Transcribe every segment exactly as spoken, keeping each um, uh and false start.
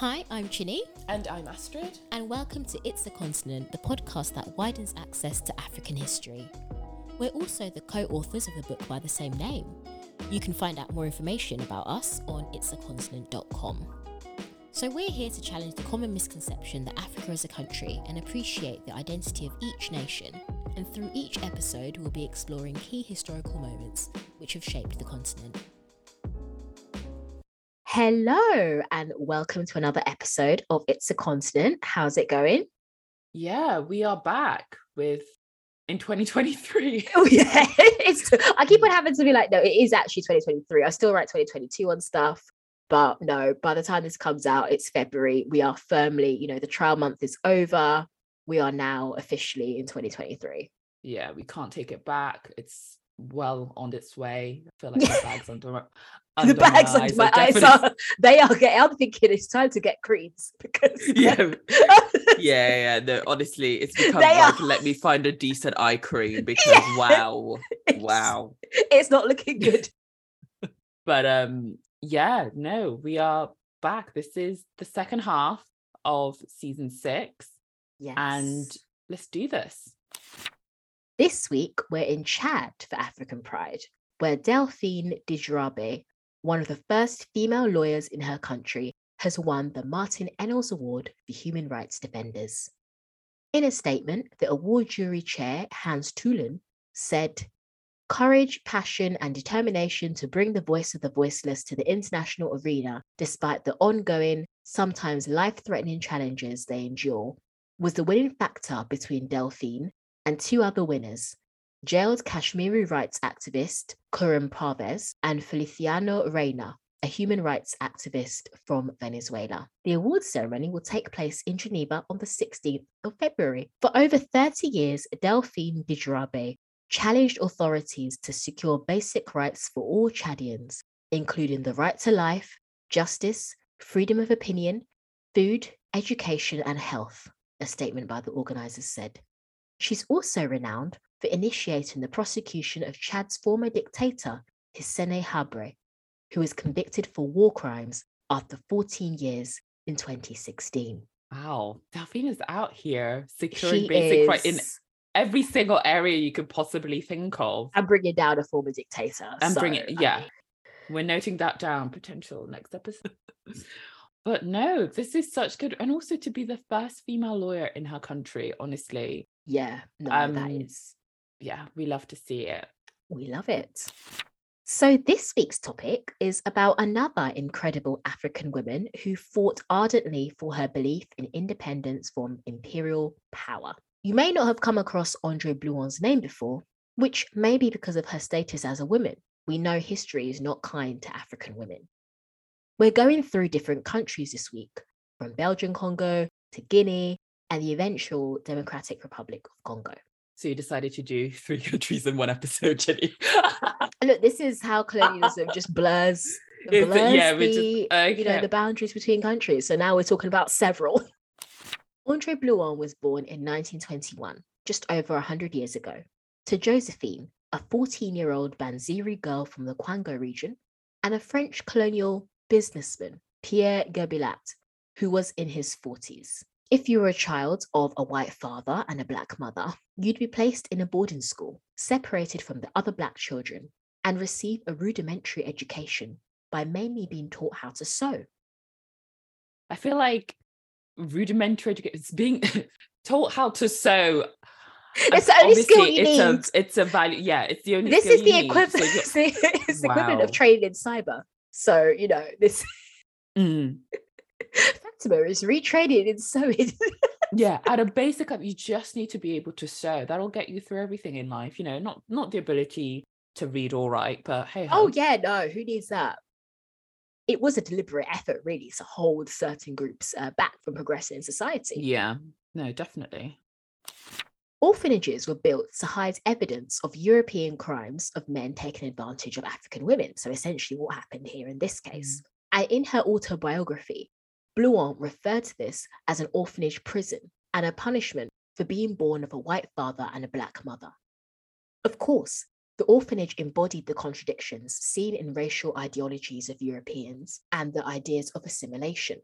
Hi, I'm Chini. And I'm Astrid. And welcome to It's the Continent, the podcast that widens access to African history. We're also the co-authors of the book by the same name. You can find out more information about us on it's a continent dot com. So we're here to challenge the common misconception that Africa is a country and appreciate the identity of each nation. And through each episode, we'll be exploring key historical moments which have shaped the continent. Hello and welcome to another episode of It's a Continent. How's it going? Yeah, we are back with in twenty twenty-three. Oh yeah, it's, I keep on having to be like, no, it is actually twenty twenty-three. I still write twenty twenty-two on stuff, but no, by the time this comes out, it's February. We are firmly, you know, the trial month is over. We are now officially in twenty twenty-three. Yeah, we can't take it back. It's well on its way. I feel like my bag's under my under the bags my under eyes my are eyes definitely... are they are getting I'm thinking it's time to get creams because yeah yeah yeah no honestly it's become they like are... let me find a decent eye cream because yeah. wow it's, wow it's not looking good. But um yeah no we are back. This is the second half of season six. Yes, and let's do this. This week, we're in Chad for African Pride, where Delphine Dijerabe, one of the first female lawyers in her country, has won the Martin Ennels Award for Human Rights Defenders. In a statement, the award jury chair, Hans Thulin, said, "Courage, passion, and determination to bring the voice of the voiceless to the international arena, despite the ongoing, sometimes life-threatening challenges they endure, was the winning factor between Delphine and two other winners, jailed Kashmiri rights activist Khurram Parvez and Feliciano Reina, a human rights activist from Venezuela." The awards ceremony will take place in Geneva on the sixteenth of February. For over thirty years, Delphine Dijerabe challenged authorities to secure basic rights for all Chadians, including the right to life, justice, freedom of opinion, food, education, and health, a statement by the organisers said. She's also renowned for initiating the prosecution of Chad's former dictator, Hissene Habre, who was convicted for war crimes after fourteen years in twenty sixteen. Wow, Delphine is out here securing she basic rights in every single area you could possibly think of. And bringing down a former dictator. And so, bringing, yeah. I mean... We're noting that down, potential next episode. But no, this is such good. And also to be the first female lawyer in her country, honestly. Yeah, no, um, that is. Yeah, we love to see it. We love it. So this week's topic is about another incredible African woman who fought ardently for her belief in independence from imperial power. You may not have come across Andrée Blouin's name before, which may be because of her status as a woman. We know history is not kind to African women. We're going through different countries this week, from Belgian Congo to Guinea, and the eventual Democratic Republic of Congo. So you decided to do three countries in one episode, Jenny. Look, this is how colonialism just blurs, blurs yeah, the, just, okay. you know, the boundaries between countries. So now we're talking about several. Andrée Blouin was born in nineteen twenty-one, just over one hundred years ago, to Josephine, a fourteen-year-old Banziri girl from the Kwango region, and a French colonial businessman, Pierre Gobillat, who was in his forties. If you were a child of a white father and a black mother, you'd be placed in a boarding school, separated from the other black children, and receive a rudimentary education by mainly being taught how to sew. I feel like rudimentary education, it's being taught how to sew. It's the only skill you it's need. A, it's a value, yeah, it's the only this skill This is the equivalent, need, so yeah. It's the wow. equivalent of training in cyber. So, you know, this... Mm. Fatima is retraining in sewing. Yeah, at a basic level, you just need to be able to sew. That'll get you through everything in life, you know, not not the ability to read or write, but hey. Oh, hun. yeah, no, who needs that? It was a deliberate effort, really, to hold certain groups uh, back from progressing in society. Yeah, no, definitely. Orphanages were built to hide evidence of European crimes of men taking advantage of African women. So essentially what happened here in this case. Mm. And in her autobiography, Blouin referred to this as an orphanage prison and a punishment for being born of a white father and a black mother. Of course, the orphanage embodied the contradictions seen in racial ideologies of Europeans and the ideas of assimilation.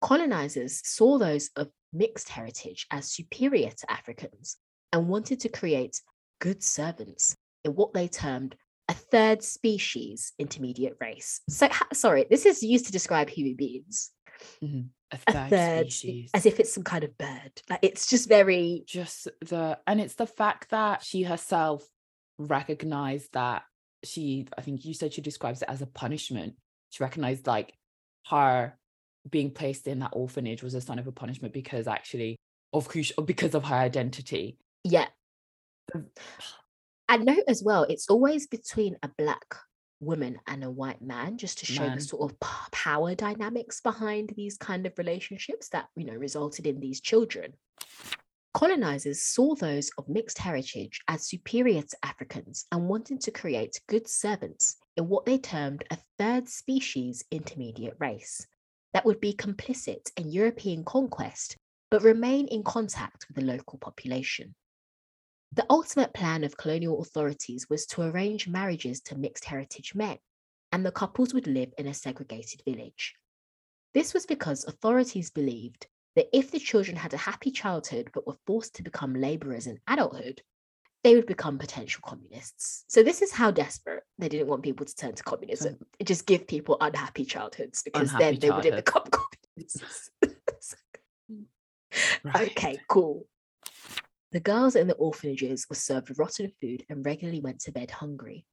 Colonizers saw those of mixed heritage as superior to Africans and wanted to create good servants in what they termed a third species intermediate race. So, sorry, this is used to describe human beings. Mm-hmm. A third, a third species. As if it's some kind of bird. Like, it's just very... Just the... And it's the fact that she herself recognized that she... I think you said she describes it as a punishment. She recognized, like, her being placed in that orphanage was a sign of a punishment because actually... of because of her identity. Yeah. And note as well, it's always between a black woman and a white man, just to show man. the sort of power dynamics behind these kind of relationships that, you know, resulted in these children. Colonizers saw those of mixed heritage as superior to Africans and wanted to create good servants in what they termed a third species intermediate race that would be complicit in European conquest but remain in contact with the local population. The ultimate plan of colonial authorities was to arrange marriages to mixed heritage men, and the couples would live in a segregated village. This was because authorities believed that if the children had a happy childhood but were forced to become laborers in adulthood, they would become potential communists. So this is how desperate they didn't want people to turn to communism. It just give people unhappy childhoods because unhappy then they childhood. wouldn't become communists. Right. Okay, cool. The girls in the orphanages were served rotten food and regularly went to bed hungry.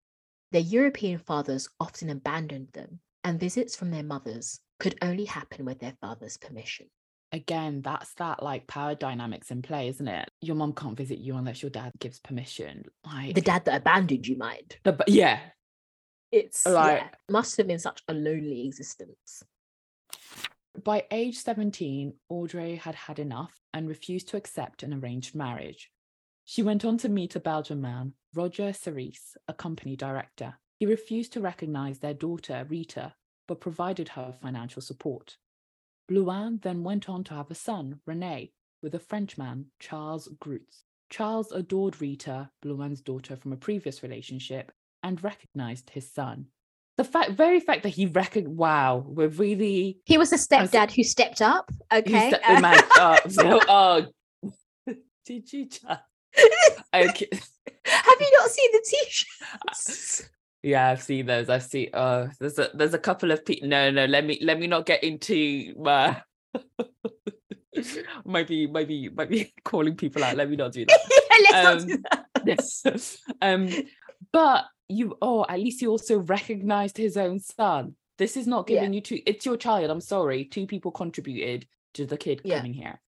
Their European fathers often abandoned them, and visits from their mothers could only happen with their father's permission. Again, that's that like power dynamics in play, isn't it? Your mom can't visit you unless your dad gives permission. Like the dad that abandoned you, mind. The, yeah, it's like yeah, it must have been such a lonely existence. By age seventeen, Andrée had had enough and refused to accept an arranged marriage. She went on to meet a Belgian man, Roger Cerise, a company director. He refused to recognise their daughter, Rita, but provided her financial support. Blouin then went on to have a son, René, with a Frenchman, Charles Grootz. Charles adored Rita, Blouin's daughter from a previous relationship, and recognised his son. The fact, very fact that he reckoned, wow, we're really... He was a stepdad was, who stepped up, okay? Stepped the man up. So, oh, did you just... Okay. Have you not seen the t-shirts? Yeah, I've seen those. I've seen, oh, there's a, there's a couple of people... No, no, let me let me not get into my... maybe, maybe, maybe calling people out. Let me not do that. Yeah, let's um, not do that. Yes. Um, but... You oh, at least he also recognized his own son. This is not giving yeah. you two, it's your child. I'm sorry. Two people contributed to the kid yeah. coming here.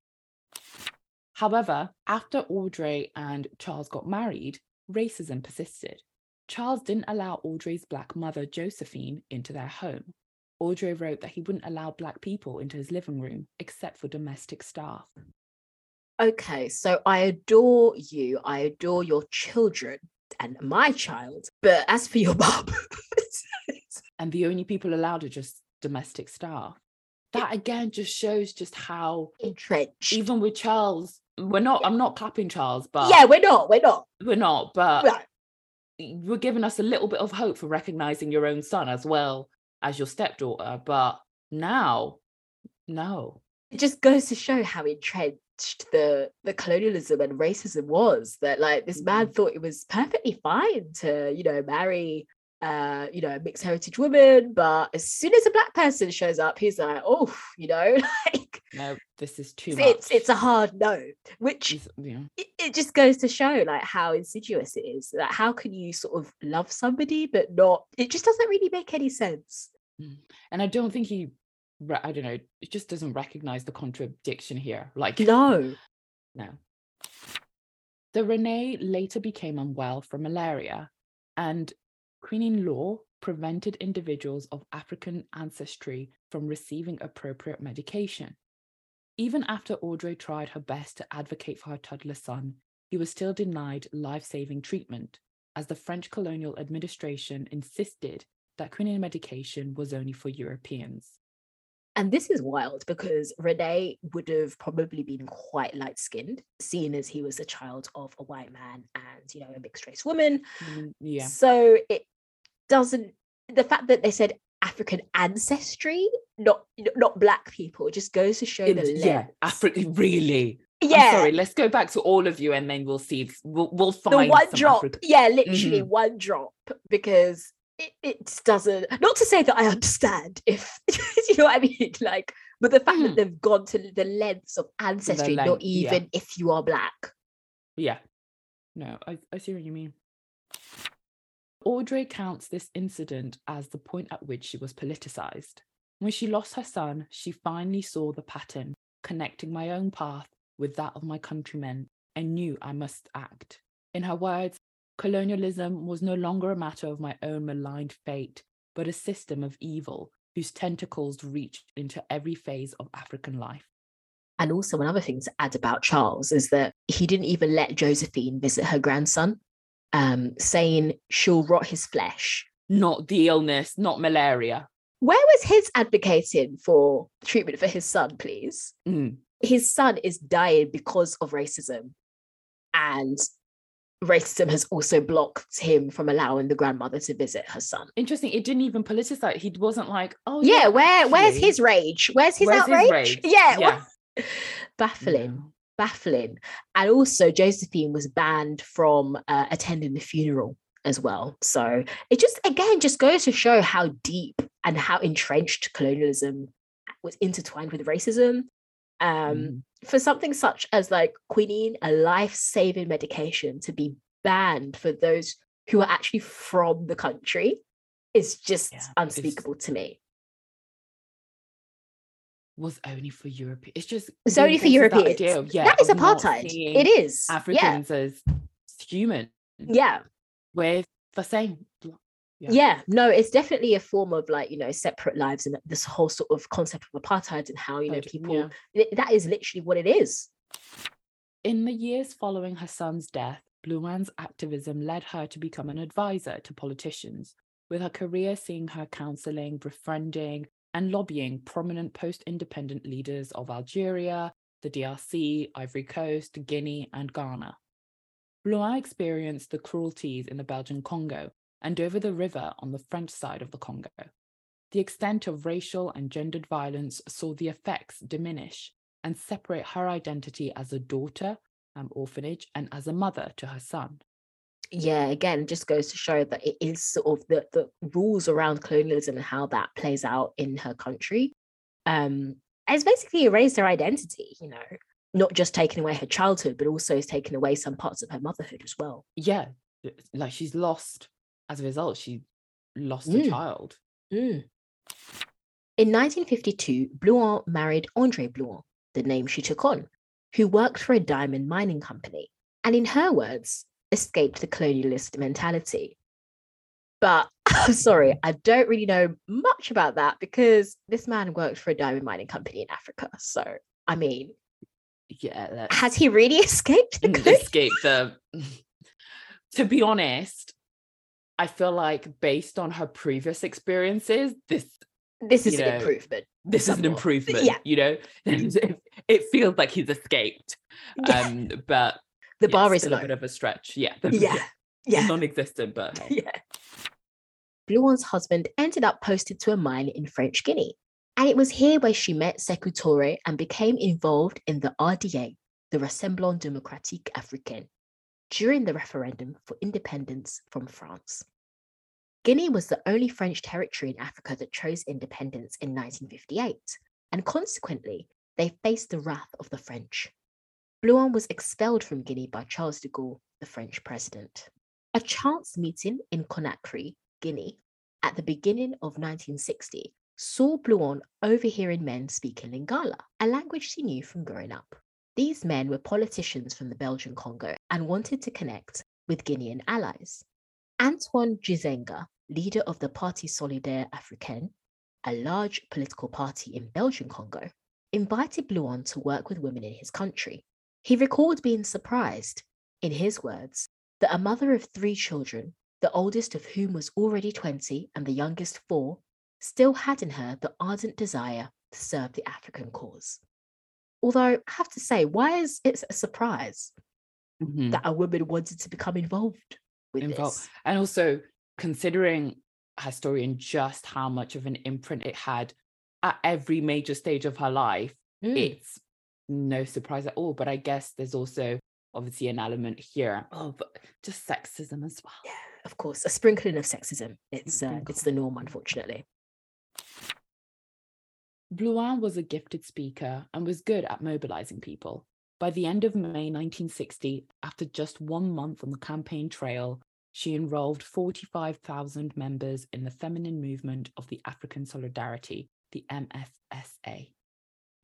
However, after Andrée and Charles got married, racism persisted. Charles didn't allow André's black mother, Josephine, into their home. Andrée wrote that he wouldn't allow black people into his living room except for domestic staff. Okay, so I adore you, I adore your children. And my child, but as for your mom, and the only people allowed are just domestic staff. That again just shows just how entrenched. Even with Charles, we're not. Yeah. I'm not clapping Charles, but yeah, we're not. We're not. We're not. But right. We're giving us a little bit of hope for recognizing your own son as well as your stepdaughter. But now, no. It just goes to show how entrenched the the colonialism and racism was, that like this man thought it was perfectly fine to, you know, marry uh you know a mixed heritage woman, but as soon as a black person shows up, he's like, oh, you know, like no, this is too much. It's it's a hard no, which yeah. it, it just goes to show like how insidious it is. Like how can you sort of love somebody but not, it just doesn't really make any sense. And I don't think he I don't know, it just doesn't recognize the contradiction here. Like, no. No. The René later became unwell from malaria, and Queen-in-law prevented individuals of African ancestry from receiving appropriate medication. Even after Andrée tried her best to advocate for her toddler son, he was still denied life-saving treatment, as the French colonial administration insisted that quinine medication was only for Europeans. And this is wild because René would have probably been quite light-skinned, seeing as he was a child of a white man and, you know, a mixed-race woman. Mm, yeah. So it doesn't... The fact that they said African ancestry, not not Black people. It just goes to show it, the lens. Yeah, Afri- really. Yeah. I'm sorry, let's go back to all of you and then we'll see. We'll, we'll find the one drop. Afri- yeah, literally mm-hmm. one drop, because it, it doesn't. Not to say that I understand, if you know what I mean. Like, but the fact mm. that they've gone to the lengths of ancestry, length, not even yeah. if you are Black. Yeah. No, I, I see what you mean. Andrée counts this incident as the point at which she was politicised. When she lost her son, she finally saw the pattern, connecting my own path with that of my countrymen, and knew I must act. In her words, colonialism was no longer a matter of my own maligned fate, but a system of evil whose tentacles reached into every phase of African life. And also another thing to add about Charles is that he didn't even let Josephine visit her grandson, um, saying she'll rot his flesh. Not the illness, not malaria. Where was his advocating for treatment for his son, please? Mm. His son is dying because of racism. And racism has also blocked him from allowing the grandmother to visit her son. Interesting. It didn't even politicize. He wasn't like, oh, yeah, yeah where, where's his rage? Where's his where's outrage? His rage? Yeah. yeah. Baffling, yeah. baffling. And also Josephine was banned from uh, attending the funeral as well. So it just, again, just goes to show how deep and how entrenched colonialism was intertwined with racism. Um, mm. For something such as like quinine, a life-saving medication, to be banned for those who are actually from the country is just yeah, unspeakable to me. Was only for Europeans. It's just it's only for Europeans. That, yeah, that is apartheid. It is Africans yeah. as human. Yeah, we're the same. Yeah. yeah, no, it's definitely a form of like, you know, separate lives, and this whole sort of concept of apartheid and how, you know, people, yeah. that is literally what it is. In the years following her son's death, Blouin's activism led her to become an advisor to politicians, with her career seeing her counselling, befriending and lobbying prominent post-independent leaders of Algeria, the D R C, Ivory Coast, Guinea and Ghana. Blouin experienced the cruelties in the Belgian Congo and over the river on the French side of the Congo. The extent of racial and gendered violence saw the effects diminish and separate her identity as a daughter, an orphanage, and as a mother to her son. Yeah, again, it just goes to show that it is sort of the, the rules around colonialism and how that plays out in her country. Um, it's basically erased her identity, you know, not just taking away her childhood, but also has taken away some parts of her motherhood as well. Yeah, like she's lost... As a result, she lost mm. a child. Mm. In nineteen fifty-two, Blouin married Andrée Blouin, the name she took on, who worked for a diamond mining company, and in her words, escaped the colonialist mentality. But I'm sorry, I don't really know much about that, because this man worked for a diamond mining company in Africa. So, I mean, yeah, that's... has he really escaped the colonialism? Escaped the... To be honest, I feel like based on her previous experiences, this this is know, an improvement. This somewhat. is an improvement. Yeah. You know, it, it feels like he's escaped. Yeah. Um, but the yeah, bar is a bit of a stretch. Yeah. The, yeah. yeah. Non-existent, but hey. yeah. Blouin's husband ended up posted to a mine in French Guinea, and it was here where she met Sekou Touré and became involved in the R D A, the Rassemblement Démocratique Africain, during the referendum for independence from France. Guinea was the only French territory in Africa that chose independence in nineteen fifty-eight, and consequently, they faced the wrath of the French. Blouin was expelled from Guinea by Charles de Gaulle, the French president. A chance meeting in Conakry, Guinea, at the beginning of nineteen sixty, saw Blouin overhearing men speaking Lingala, a language she knew from growing up. These men were politicians from the Belgian Congo and wanted to connect with Guinean allies. Antoine Gizenga, leader of the Parti Solidaire Africain, a large political party in Belgian Congo, invited Blouin to work with women in his country. He recalled being surprised, in his words, that a mother of three children, the oldest of whom was already twenty and the youngest four, still had in her the ardent desire to serve the African cause. Although, I have to say, why is it a surprise mm-hmm. that a woman wanted to become involved with involved. this? And also, considering historian just how much of an imprint it had at every major stage of her life. Mm. It's no surprise at all. But I guess there's also obviously an element here of just sexism as well. Yeah, of course, a sprinkling of sexism. It's uh, it's the norm, unfortunately. Blouin was a gifted speaker and was good at mobilizing people. By the end of May nineteen sixty, after just one month on the campaign trail, she enrolled forty-five thousand members in the Feminine Movement of the African Solidarity, the M F S A.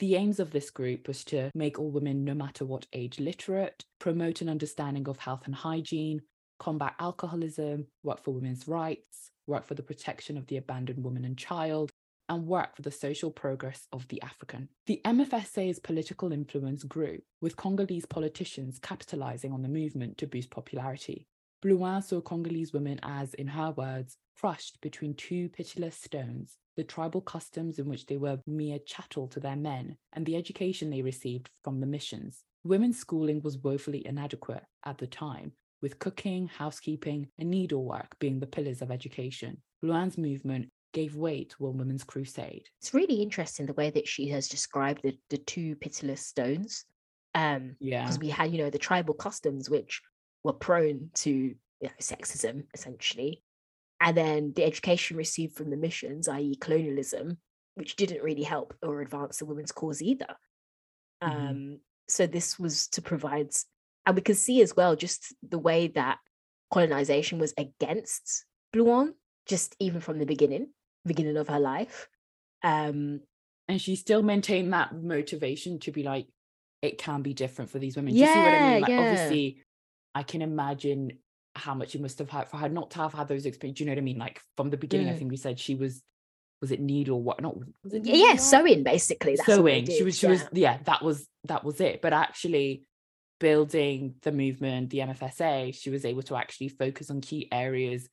The aims of this group was to make all women, no matter what age, literate, promote an understanding of health and hygiene, combat alcoholism, work for women's rights, work for the protection of the abandoned woman and child, and work for the social progress of the African. The M F S A's political influence grew, with Congolese politicians capitalizing on the movement to boost popularity. Blouin saw Congolese women as, in her words, crushed between two pitiless stones, the tribal customs in which they were mere chattel to their men, and the education they received from the missions. Women's schooling was woefully inadequate at the time, with cooking, housekeeping, and needlework being the pillars of education. Blouin's movement gave way to a women's crusade. It's really interesting the way that she has described the, the two pitiless stones. Um, yeah. Because we had, you know, the tribal customs, which were prone to, you know, sexism, essentially. And then the education received from the missions, that is colonialism, which didn't really help or advance the women's cause either. Mm-hmm. Um, so this was to provide, and we can see as well, just the way that colonization was against Blouin, just even from the beginning, beginning of her life. Um, and she still maintained that motivation to be like, it can be different for these women. Do yeah, you see what I mean? Like, yeah. Obviously, I can imagine how much it must have hurt for her not to have had those experiences. Do you know what I mean? Like, from the beginning, mm. I think we said she was, was it needle what? Not was it yeah, sewing basically. That's sewing. She was. She yeah. was. Yeah, that was that was it. But actually, building the movement, the M F S A, she was able to actually focus on key areas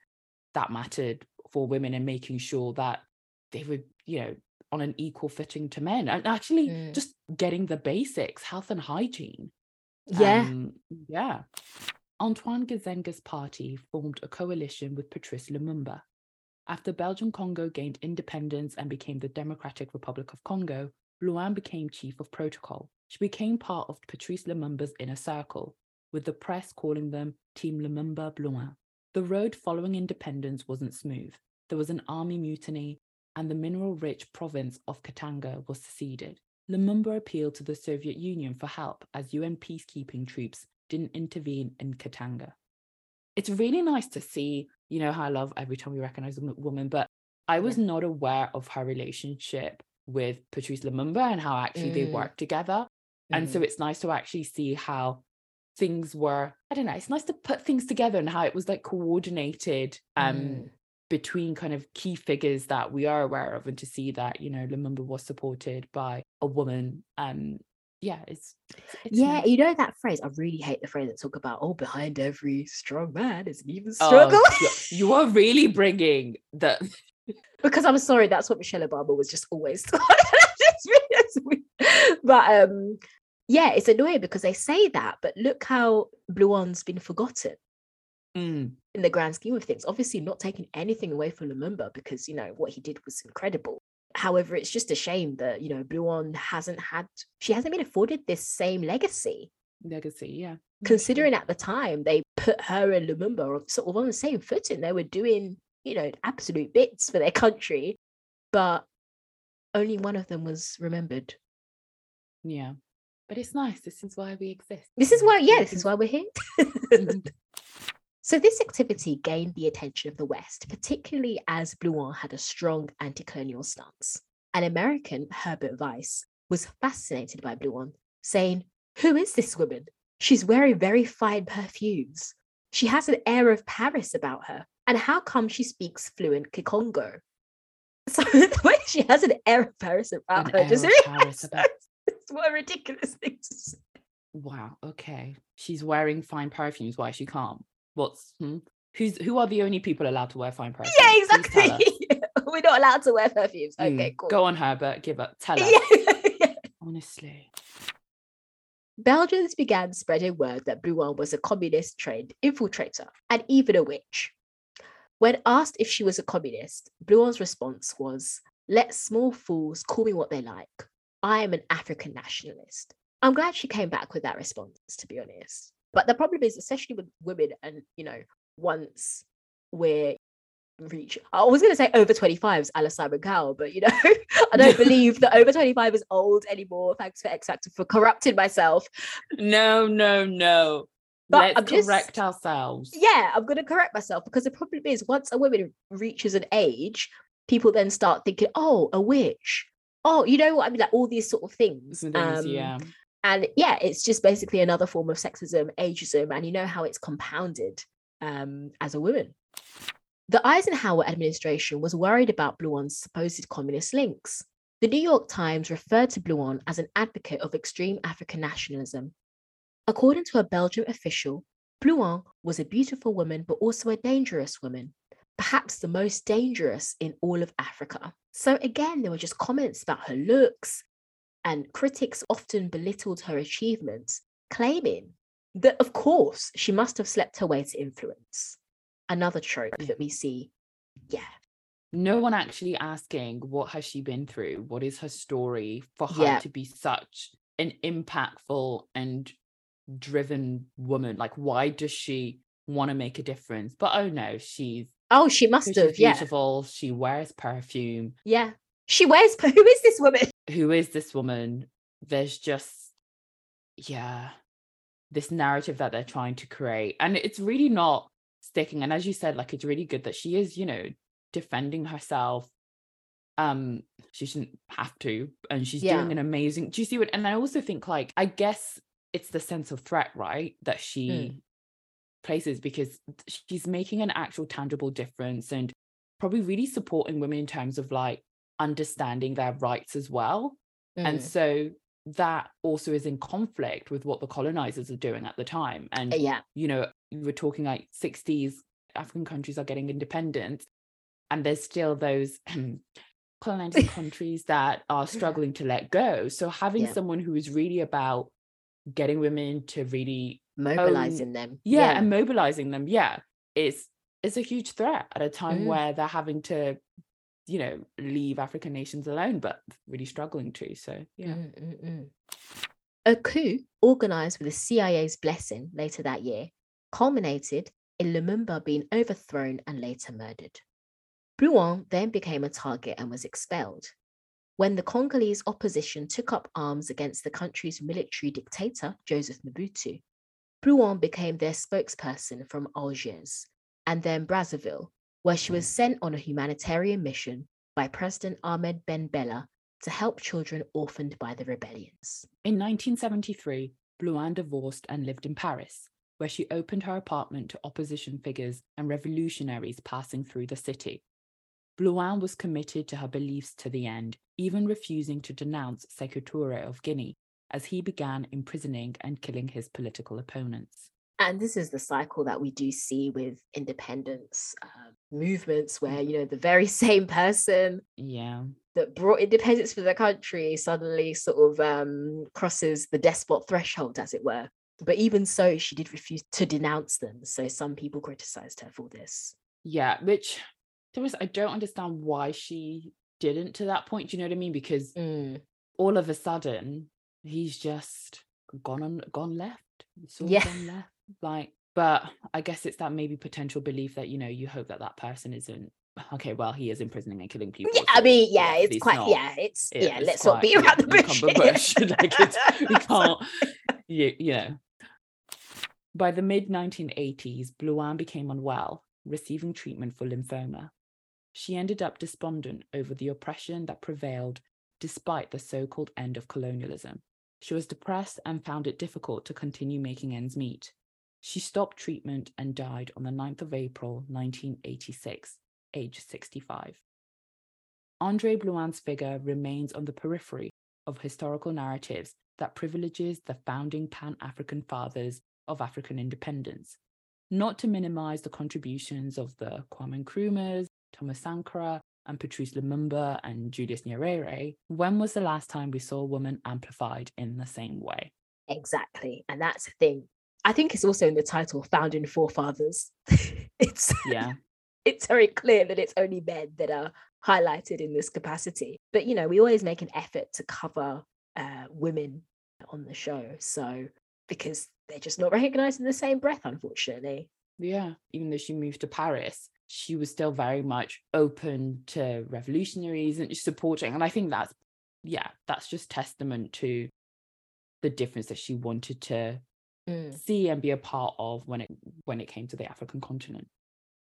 that mattered for women and making sure that they were, you know, on an equal footing to men, and actually mm. just getting the basics, health and hygiene. Yeah, um, yeah. Antoine Gizenga's party formed a coalition with Patrice Lumumba. After Belgian Congo gained independence and became the Democratic Republic of Congo, Blouin became chief of protocol. She became part of Patrice Lumumba's inner circle, with the press calling them Team Lumumba Blouin. The road following independence wasn't smooth. There was an army mutiny, and the mineral-rich province of Katanga was seceded. Lumumba appealed to the Soviet Union for help as U N peacekeeping troops didn't intervene in Katanga. It's really nice to see, you know, how I love every time we recognize a woman, but I was yeah. not aware of her relationship with Patrice Lumumba and how actually mm. they worked together. Mm. And so it's nice to actually see how things were, I don't know, it's nice to put things together and how it was like coordinated um, mm. between kind of key figures that we are aware of, and to see that, you know, Lumumba was supported by a woman. Um, Yeah, it's, it's, it's yeah. Nice. You know that phrase? I really hate the phrase that talk about, oh, behind every strong man is an even struggle. Oh, you are really bringing the. Because I'm sorry, that's what Michelle Obama was just always. But um, yeah, it's annoying because they say that, but look how Blouin's been forgotten mm. in the grand scheme of things. Obviously, not taking anything away from Lumumba, because you know what he did was incredible. However, it's just a shame that, you know, Blouin hasn't had, she hasn't been afforded this same legacy. Legacy, yeah. Considering at the time they put her and Lumumba sort of on the same footing. They were doing, you know, absolute bits for their country, but only one of them was remembered. Yeah. But it's nice. This is why we exist. This is why, yeah, this is why we're here. Mm-hmm. So this activity gained the attention of the West, particularly as Blouin had a strong anti-colonial stance. An American, Herbert Weiss, was fascinated by Blouin, saying, "Who is this woman? She's wearing very fine perfumes. She has an air of Paris about her. And how come she speaks fluent Kikongo?" So the way she has an air of Paris about an her, just Paris about- it's what a ridiculous thing to say. Wow, okay. She's wearing fine perfumes. Why is she calm? What's hmm? who's who are the only people allowed to wear fine perfumes? Yeah, exactly. We're not allowed to wear perfumes. Mm. Okay, cool. Go on, Herbert. Give up. Tell us. Yeah. Honestly, Belgians began spreading word that Blouin was a communist-trained infiltrator and even a witch. When asked if she was a communist, Blouin's response was, "Let small fools call me what they like. I am an African nationalist." I'm glad she came back with that response, to be honest. But the problem is, especially with women, and, you know, once we're reach, I was going to say over twenty-fives, a la Simon Cowell, but, you know, I don't believe that over twenty-five is old anymore. Thanks for X Factor for corrupting myself. No, no, no. But Let's I'm correct just, ourselves. Yeah, I'm going to correct myself, because the problem is, once a woman reaches an age, people then start thinking, oh, a witch. Oh, you know what I mean? Like all these sort of things. things um, yeah. And yeah, it's just basically another form of sexism, ageism, and you know how it's compounded um, as a woman. The Eisenhower administration was worried about Blouin's supposed communist links. The New York Times referred to Blouin as an advocate of extreme African nationalism. According to a Belgian official, Blouin was a beautiful woman, but also a dangerous woman, perhaps the most dangerous in all of Africa. So again, there were just comments about her looks, and critics often belittled her achievements, claiming that, of course, she must have slept her way to influence. Another trope that we see, yeah. No one actually asking, what has she been through? What is her story for her yeah. to be such an impactful and driven woman? Like, why does she want to make a difference? But oh no, she's Oh, she must have, yeah. beautiful. She wears perfume. Yeah. She wears, per- who is this woman? Who is this woman? There's just, yeah, this narrative that they're trying to create. And it's really not sticking. And as you said, like, it's really good that she is, you know, defending herself. Um, she shouldn't have to. And she's yeah. doing an amazing, do you see what, and I also think, like, I guess it's the sense of threat, right? That she... Mm. places, because she's making an actual tangible difference and probably really supporting women in terms of like understanding their rights as well. Mm. And so that also is in conflict with what the colonizers are doing at the time. And yeah. you know, we were talking like sixties African countries are getting independence, and there's still those colonizing countries that are struggling to let go. So having yeah. someone who is really about getting women to really mobilizing um, them yeah, yeah and mobilizing them yeah it's it's a huge threat at a time mm. where they're having to, you know, leave African nations alone, but really struggling to. So yeah mm, mm, mm. A coup organized with the C I A's blessing later that year culminated in Lumumba being overthrown and later murdered. Blouin then became a target and was expelled. When the Congolese opposition took up arms against the country's military dictator Joseph Mobutu, Blouin became their spokesperson from Algiers and then Brazzaville, where she was sent on a humanitarian mission by President Ahmed Ben Bella to help children orphaned by the rebellions. In nineteen seventy-three, Blouin divorced and lived in Paris, where she opened her apartment to opposition figures and revolutionaries passing through the city. Blouin was committed to her beliefs to the end, even refusing to denounce Sekou Touré of Guinea, as he began imprisoning and killing his political opponents. And this is the cycle that we do see with independence um, movements, where, you know, the very same person yeah. that brought independence for the country suddenly sort of um, crosses the despot threshold, as it were. But even so, she did refuse to denounce them. So some people criticised her for this. Yeah, which, there was, I don't understand why she didn't to that point. Do you know what I mean? Because mm. all of a sudden... he's just gone on, gone left. It's all yeah. gone left. Like, but I guess it's that maybe potential belief that, you know, you hope that that person isn't okay. Well, he is imprisoning and killing people. Yeah, so I mean, yeah, it's quite. Not, yeah, it's it, yeah. It's let's quite, not be around yeah, the bush. bush. Like, it's, we can't. You, you know. By the mid nineteen eighties, Blouin became unwell, receiving treatment for lymphoma. She ended up despondent over the oppression that prevailed, despite the so-called end of colonialism. She was depressed and found it difficult to continue making ends meet. She stopped treatment and died on the ninth of April, nineteen eighty-six, aged sixty-five. Andrée Blouin's figure remains on the periphery of historical narratives that privileges the founding Pan-African fathers of African independence, not to minimize the contributions of the Kwame Nkrumahs, Thomas Sankara, and Patrice Lumumba and Julius Nyerere. When was the last time we saw a woman amplified in the same way? Exactly. And that's the thing. I think it's also in the title, Founding Forefathers. It's yeah. it's very clear that it's only men that are highlighted in this capacity. But, you know, we always make an effort to cover uh, women on the show. So, because they're just not recognized in the same breath, unfortunately. Yeah. Even though she moved to Paris, she was still very much open to revolutionaries and supporting. And I think that's, yeah, that's just testament to the difference that she wanted to mm. see and be a part of when it when it came to the African continent.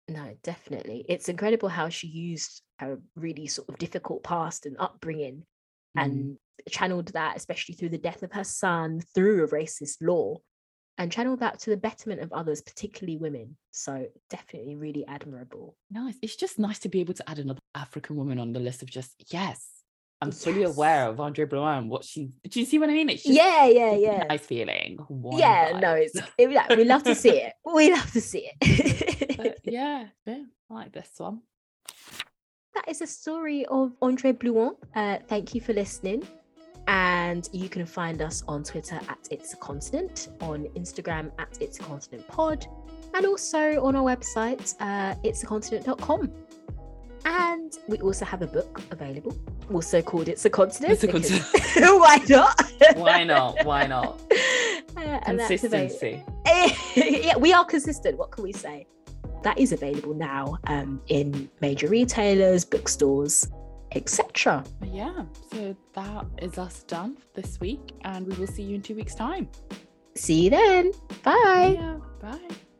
No, definitely. It's incredible how she used her really sort of difficult past and upbringing mm. and channeled that, especially through the death of her son, through a racist law, and channeled that to the betterment of others, particularly women. So definitely really admirable. No, it's just nice to be able to add another African woman on the list of just, yes, I'm yes. fully aware of Andrée Blouin, what she, do you see what I mean? It's just, yeah, yeah, yeah. Nice feeling. One yeah, vibe. No, it's, it, yeah, we love to see it. We love to see it. But yeah, yeah, I like this one. That is a story of Andrée Blouin. Uh, thank you for listening. And you can find us on Twitter at It's the Continent, on Instagram at It's the Continent Pod, and also on our website, uh, it's a continent dot com. And we also have a book available, also called It's the Continent. It's a Continent. Why not? Why not? Why not? Uh, Consistency. Yeah, we are consistent. What can we say? That is available now um, in major retailers, bookstores, et cetera. Yeah, so that is us done for this week, and we will see you in two weeks' time. See you then. Bye. Yeah, bye.